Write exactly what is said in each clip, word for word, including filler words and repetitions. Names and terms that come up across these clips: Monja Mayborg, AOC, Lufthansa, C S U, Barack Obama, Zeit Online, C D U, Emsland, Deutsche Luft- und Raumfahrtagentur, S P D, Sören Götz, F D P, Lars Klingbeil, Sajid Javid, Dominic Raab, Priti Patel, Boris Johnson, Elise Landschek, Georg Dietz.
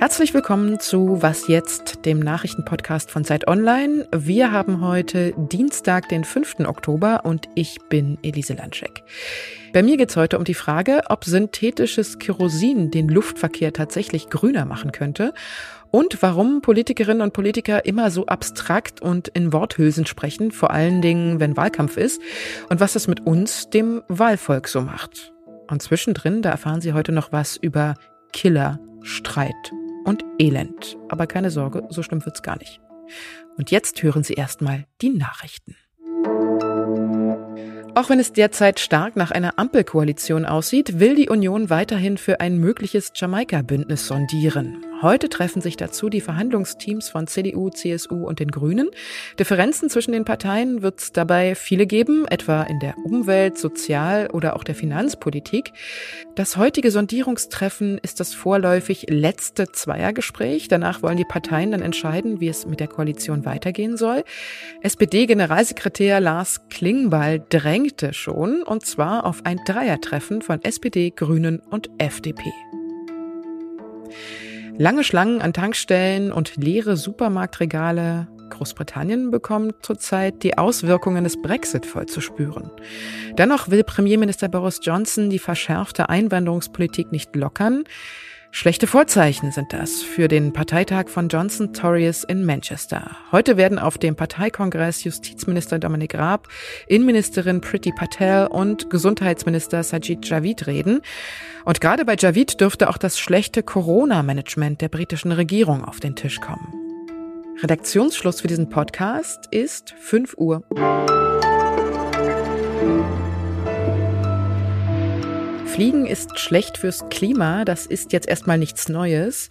Herzlich willkommen zu Was jetzt, dem Nachrichtenpodcast von Zeit Online. Wir haben heute Dienstag, den fünften Oktober und ich bin Elise Landschek. Bei mir geht es heute um die Frage, ob synthetisches Kerosin den Luftverkehr tatsächlich grüner machen könnte und warum Politikerinnen und Politiker immer so abstrakt und in Worthülsen sprechen, vor allen Dingen, wenn Wahlkampf ist, und was das mit uns, dem Wahlvolk, so macht. Und zwischendrin, da erfahren Sie heute noch was über Killer, Streit und Elend. Aber keine Sorge, so schlimm wird's gar nicht. Und jetzt hören Sie erstmal die Nachrichten. Auch wenn es derzeit stark nach einer Ampelkoalition aussieht, will die Union weiterhin für ein mögliches Jamaika-Bündnis sondieren. Heute treffen sich dazu die Verhandlungsteams von C D U, C S U und den Grünen. Differenzen zwischen den Parteien wird es dabei viele geben, etwa in der Umwelt-, Sozial- oder auch der Finanzpolitik. Das heutige Sondierungstreffen ist das vorläufig letzte Zweiergespräch. Danach wollen die Parteien dann entscheiden, wie es mit der Koalition weitergehen soll. S P D-Generalsekretär Lars Klingbeil drängt schon, und zwar auf ein Dreiertreffen von S P D, Grünen und F D P. Lange Schlangen an Tankstellen und leere Supermarktregale. Großbritannien bekommt zurzeit die Auswirkungen des Brexit voll zu spüren. Dennoch will Premierminister Boris Johnson die verschärfte Einwanderungspolitik nicht lockern. Schlechte Vorzeichen sind das für den Parteitag von Johnson Tories in Manchester. Heute werden auf dem Parteikongress Justizminister Dominic Raab, Innenministerin Priti Patel und Gesundheitsminister Sajid Javid reden. Und gerade bei Javid dürfte auch das schlechte Corona-Management der britischen Regierung auf den Tisch kommen. Redaktionsschluss für diesen Podcast ist fünf Uhr. Fliegen ist schlecht fürs Klima, das ist jetzt erstmal nichts Neues.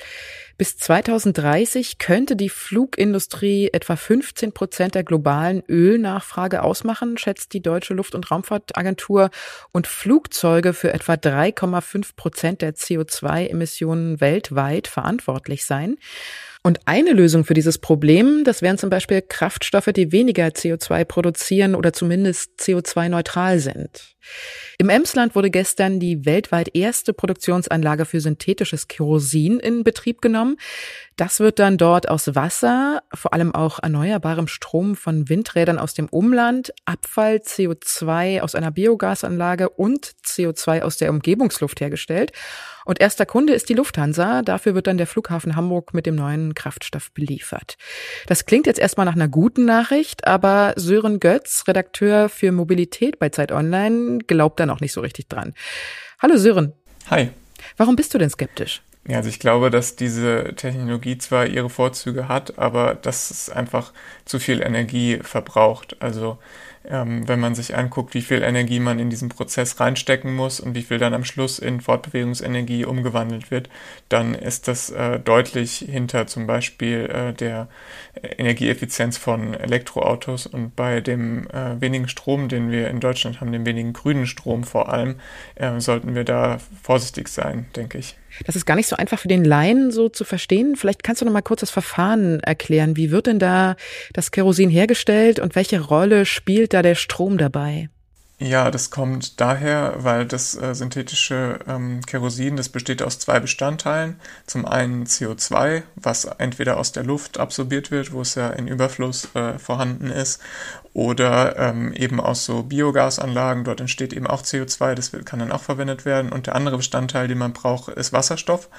Bis zwanzig dreißig könnte die Flugindustrie etwa fünfzehn Prozent der globalen Ölnachfrage ausmachen, schätzt die Deutsche Luft- und Raumfahrtagentur, und Flugzeuge für etwa drei Komma fünf Prozent der C O zwei Emissionen weltweit verantwortlich sein. Und eine Lösung für dieses Problem, das wären zum Beispiel Kraftstoffe, die weniger C O zwei produzieren oder zumindest C O zwei neutral sind. Im Emsland wurde gestern die weltweit erste Produktionsanlage für synthetisches Kerosin in Betrieb genommen. Das wird dann dort aus Wasser, vor allem auch erneuerbarem Strom von Windrädern aus dem Umland, Abfall, C O zwei aus einer Biogasanlage und C O zwei aus der Umgebungsluft hergestellt. Und erster Kunde ist die Lufthansa. Dafür wird dann der Flughafen Hamburg mit dem neuen Kraftstoff beliefert. Das klingt jetzt erstmal nach einer guten Nachricht, aber Sören Götz, Redakteur für Mobilität bei Zeit Online, glaubt da noch nicht so richtig dran. Hallo Sören. Hi. Warum bist du denn skeptisch? Ja, also ich glaube, dass diese Technologie zwar ihre Vorzüge hat, aber dass es einfach zu viel Energie verbraucht. Also ähm, wenn man sich anguckt, wie viel Energie man in diesen Prozess reinstecken muss und wie viel dann am Schluss in Fortbewegungsenergie umgewandelt wird, dann ist das äh, deutlich hinter zum Beispiel äh, der Energieeffizienz von Elektroautos. Und bei dem äh, wenigen Strom, den wir in Deutschland haben, dem wenigen grünen Strom vor allem, äh, sollten wir da vorsichtig sein, denke ich. Das ist gar nicht so einfach für den Laien so zu verstehen. Vielleicht kannst du noch mal kurz das Verfahren erklären. Wie wird denn da das Kerosin hergestellt und welche Rolle spielt da der Strom dabei? Ja, das kommt daher, weil das äh, synthetische ähm, Kerosin, das besteht aus zwei Bestandteilen. Zum einen C O zwei, was entweder aus der Luft absorbiert wird, wo es ja in Überfluss äh, vorhanden ist, oder ähm, eben aus so Biogasanlagen, dort entsteht eben auch C O zwei, das kann dann auch verwendet werden. Und der andere Bestandteil, den man braucht, ist Wasserstoff.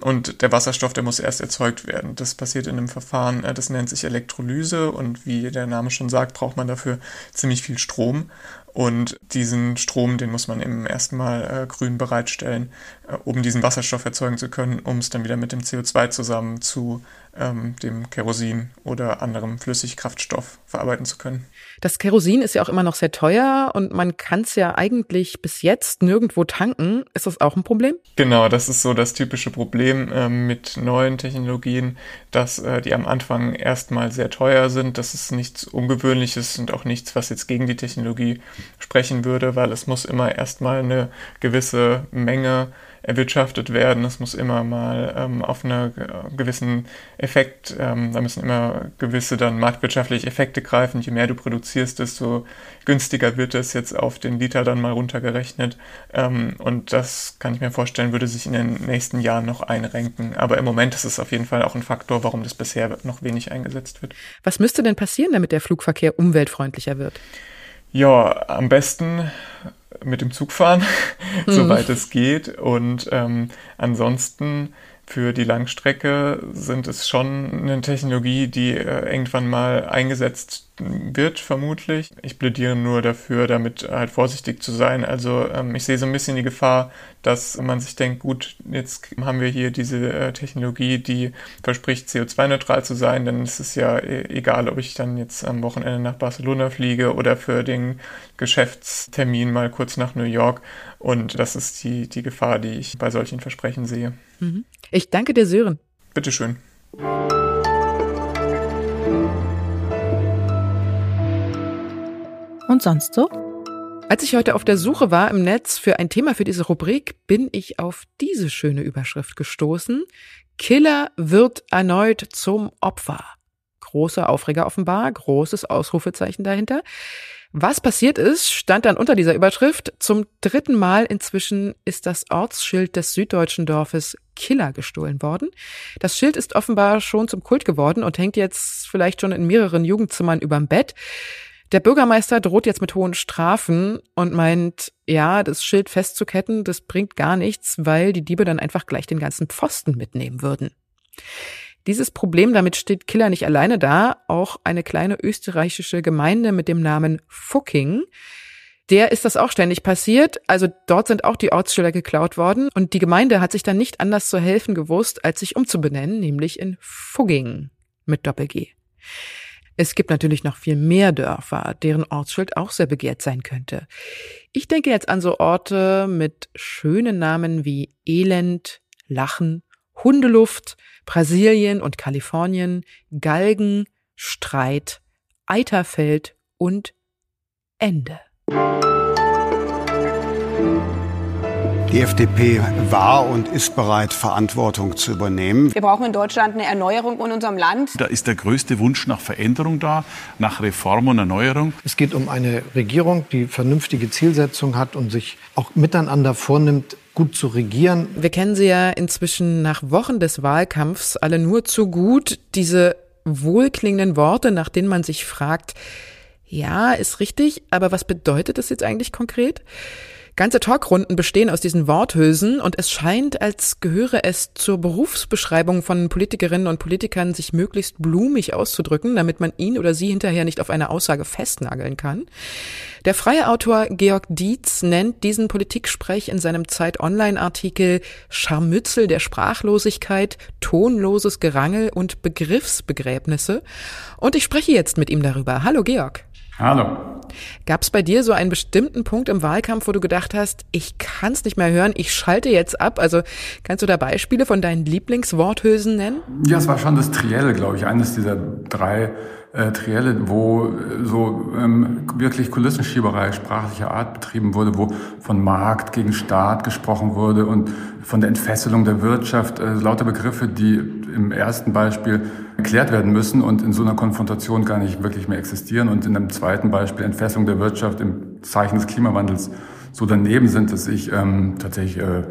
Und der Wasserstoff, der muss erst erzeugt werden. Das passiert in einem Verfahren, äh, das nennt sich Elektrolyse, und wie der Name schon sagt, braucht man dafür ziemlich viel Strom. Und diesen Strom, den muss man eben erstmal äh, grün bereitstellen, äh, um diesen Wasserstoff erzeugen zu können, um es dann wieder mit dem C O zwei zusammen zu ähm, dem Kerosin oder anderem Flüssigkraftstoff verarbeiten zu können. Das Kerosin ist ja auch immer noch sehr teuer und man kann es ja eigentlich bis jetzt nirgendwo tanken. Ist das auch ein Problem? Genau, das ist so das typische Problem äh, mit neuen Technologien, dass äh, die am Anfang erstmal sehr teuer sind. Das ist nichts Ungewöhnliches und auch nichts, was jetzt gegen die Technologie sprechen würde, weil es muss immer erstmal eine gewisse Menge erwirtschaftet werden. Es muss immer mal ähm, auf einen gewissen Effekt, ähm, da müssen immer gewisse dann marktwirtschaftliche Effekte greifen. Je mehr du produzierst, desto günstiger wird es jetzt auf den Liter dann mal runtergerechnet. Ähm, und das kann ich mir vorstellen, würde sich in den nächsten Jahren noch einrenken. Aber im Moment ist es auf jeden Fall auch ein Faktor, warum das bisher noch wenig eingesetzt wird. Was müsste denn passieren, damit der Flugverkehr umweltfreundlicher wird? Ja, am besten mit dem Zug fahren, hm. soweit es geht. Und ähm, ansonsten für die Langstrecke sind es schon eine Technologie, die äh, irgendwann mal eingesetzt wird, vermutlich. Ich plädiere nur dafür, damit halt vorsichtig zu sein. Also ähm, ich sehe so ein bisschen die Gefahr, dass man sich denkt, gut, jetzt haben wir hier diese äh, Technologie, die verspricht, C O zwei neutral zu sein, dann ist es ja e- egal, ob ich dann jetzt am Wochenende nach Barcelona fliege oder für den Geschäftstermin mal kurz nach New York. Und das ist die, die Gefahr, die ich bei solchen Versprechen sehe. Mhm. Ich danke dir, Sören. Bitteschön. Und sonst so? Als ich heute auf der Suche war im Netz für ein Thema für diese Rubrik, bin ich auf diese schöne Überschrift gestoßen. Killer wird erneut zum Opfer. Großer Aufreger offenbar, großes Ausrufezeichen dahinter. Was passiert ist, stand dann unter dieser Überschrift. Zum dritten Mal inzwischen ist das Ortsschild des süddeutschen Dorfes Killer gestohlen worden. Das Schild ist offenbar schon zum Kult geworden und hängt jetzt vielleicht schon in mehreren Jugendzimmern überm Bett. Der Bürgermeister droht jetzt mit hohen Strafen und meint, ja, das Schild festzuketten, das bringt gar nichts, weil die Diebe dann einfach gleich den ganzen Pfosten mitnehmen würden. Dieses Problem, damit steht Killer nicht alleine da, auch eine kleine österreichische Gemeinde mit dem Namen Fucking, der ist das auch ständig passiert, also dort sind auch die Ortsschilder geklaut worden und die Gemeinde hat sich dann nicht anders zu helfen gewusst, als sich umzubenennen, nämlich in Fugging mit Doppel-G. Es gibt natürlich noch viel mehr Dörfer, deren Ortsschild auch sehr begehrt sein könnte. Ich denke jetzt an so Orte mit schönen Namen wie Elend, Lachen, Hundeluft, Brasilien und Kalifornien, Galgen, Streit, Eiterfeld und Ende. Die F D P war und ist bereit, Verantwortung zu übernehmen. Wir brauchen in Deutschland eine Erneuerung in unserem Land. Da ist der größte Wunsch nach Veränderung da, nach Reform und Erneuerung. Es geht um eine Regierung, die vernünftige Zielsetzung hat und sich auch miteinander vornimmt, gut zu regieren. Wir kennen sie ja inzwischen nach Wochen des Wahlkampfs alle nur zu gut. Diese wohlklingenden Worte, nach denen man sich fragt, ja, ist richtig, aber was bedeutet das jetzt eigentlich konkret? Ganze Talkrunden bestehen aus diesen Worthülsen und es scheint, als gehöre es zur Berufsbeschreibung von Politikerinnen und Politikern, sich möglichst blumig auszudrücken, damit man ihn oder sie hinterher nicht auf eine Aussage festnageln kann. Der freie Autor Georg Dietz nennt diesen Politiksprech in seinem Zeit Online-Artikel Scharmützel der Sprachlosigkeit, tonloses Gerangel und Begriffsbegräbnisse. Und ich spreche jetzt mit ihm darüber. Hallo Georg. Hallo. Gab es bei dir so einen bestimmten Punkt im Wahlkampf, wo du gedacht hast, ich kann es nicht mehr hören, ich schalte jetzt ab? Also kannst du da Beispiele von deinen Lieblingsworthülsen nennen? Ja, es war schon das Triell, glaube ich, eines dieser drei äh, Trielle, wo so ähm, wirklich Kulissenschieberei sprachlicher Art betrieben wurde, wo von Markt gegen Staat gesprochen wurde und von der Entfesselung der Wirtschaft, äh, lauter Begriffe, die im ersten Beispiel erklärt werden müssen und in so einer Konfrontation gar nicht wirklich mehr existieren und in einem zweiten Beispiel Entfesselung der Wirtschaft im Zeichen des Klimawandels so daneben sind, dass ich ähm, tatsächlich äh,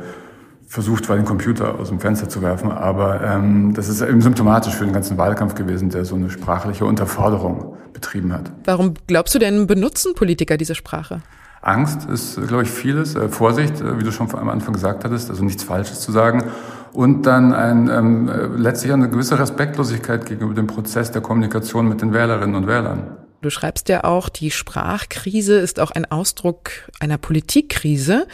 versucht war, den Computer aus dem Fenster zu werfen. Aber ähm, das ist eben symptomatisch für den ganzen Wahlkampf gewesen, der so eine sprachliche Unterforderung betrieben hat. Warum glaubst du denn, benutzen Politiker diese Sprache? Angst ist, glaube ich, vieles. Äh, Vorsicht, äh, wie du schon am Anfang gesagt hattest, also nichts Falsches zu sagen. Und dann ein, ähm, letztlich eine gewisse Respektlosigkeit gegenüber dem Prozess der Kommunikation mit den Wählerinnen und Wählern. Du schreibst ja auch, die Sprachkrise ist auch ein Ausdruck einer Politikkrise.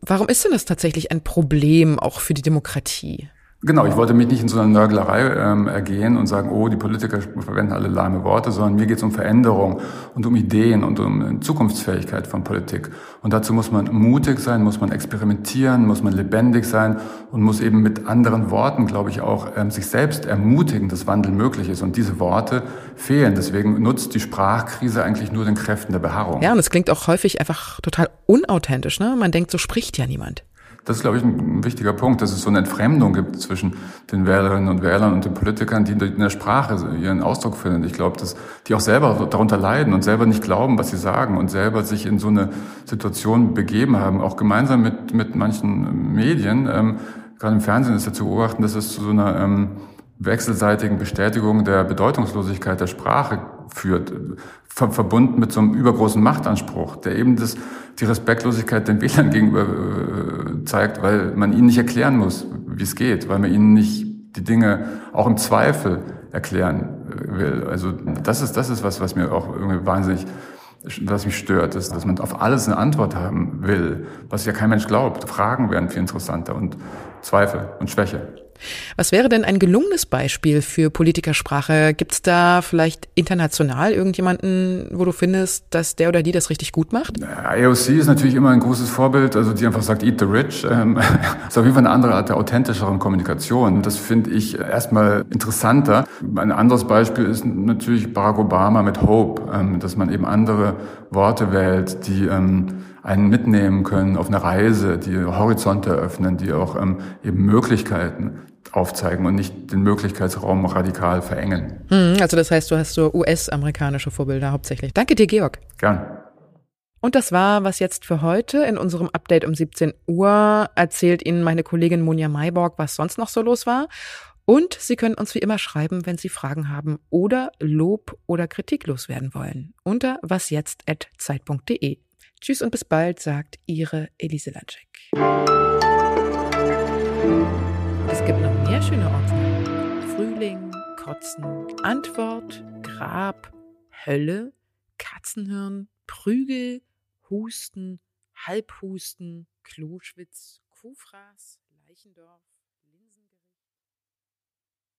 Warum ist denn das tatsächlich ein Problem auch für die Demokratie? Genau, ich wollte mich nicht in so einer Nörglerei ähm, ergehen und sagen, oh, die Politiker verwenden alle lahme Worte, sondern mir geht es um Veränderung und um Ideen und um Zukunftsfähigkeit von Politik. Und dazu muss man mutig sein, muss man experimentieren, muss man lebendig sein und muss eben mit anderen Worten, glaube ich, auch ähm, sich selbst ermutigen, dass Wandel möglich ist. Und diese Worte fehlen. Deswegen nutzt die Sprachkrise eigentlich nur den Kräften der Beharrung. Ja, und es klingt auch häufig einfach total unauthentisch, ne? Man denkt, so spricht ja niemand. Das ist, glaube ich, ein wichtiger Punkt, dass es so eine Entfremdung gibt zwischen den Wählerinnen und Wählern und den Politikern, die in der Sprache ihren Ausdruck finden. Ich glaube, dass die auch selber darunter leiden und selber nicht glauben, was sie sagen und selber sich in so eine Situation begeben haben, auch gemeinsam mit mit manchen Medien. Ähm, gerade im Fernsehen ist ja zu beobachten, dass es zu so einer ähm, wechselseitigen Bestätigung der Bedeutungslosigkeit der Sprache führt, ver- verbunden mit so einem übergroßen Machtanspruch, der eben das, die Respektlosigkeit den Wählern gegenüber äh, zeigt, weil man ihnen nicht erklären muss, wie es geht, weil man ihnen nicht die Dinge auch im Zweifel erklären will. Also das ist das ist was, was mir auch irgendwie wahnsinnig, was mich stört, ist, dass man auf alles eine Antwort haben will, was ja kein Mensch glaubt. Fragen werden viel interessanter und Zweifel und Schwäche. Was wäre denn ein gelungenes Beispiel für Politikersprache? Gibt es da vielleicht international irgendjemanden, wo du findest, dass der oder die das richtig gut macht? A O C ist natürlich immer ein großes Vorbild, also die einfach sagt, eat the rich. Ähm, ist auf jeden Fall eine andere Art der authentischeren Kommunikation. Das finde ich erstmal interessanter. Ein anderes Beispiel ist natürlich Barack Obama mit Hope, ähm, dass man eben andere Worte wählt, die ähm, einen mitnehmen können auf eine Reise, die Horizonte eröffnen, die auch ähm, eben Möglichkeiten aufzeigen und nicht den Möglichkeitsraum radikal verengen. Also das heißt, du hast so U S-amerikanische Vorbilder hauptsächlich. Danke dir, Georg. Gern. Und das war was jetzt für heute. In unserem Update um siebzehn Uhr erzählt Ihnen meine Kollegin Monja Mayborg, was sonst noch so los war. Und Sie können uns wie immer schreiben, wenn Sie Fragen haben oder Lob oder Kritik loswerden wollen. Unter wasjetzt at zeit punkt de. Tschüss und bis bald, sagt Ihre Elise Landschek. Es gibt noch mehr schöne Ortsnamen. Frühling, Kotzen, Antwort, Grab, Hölle, Katzenhirn, Prügel, Husten, Halbhusten, Kloschwitz, Kufras, Leichendorf.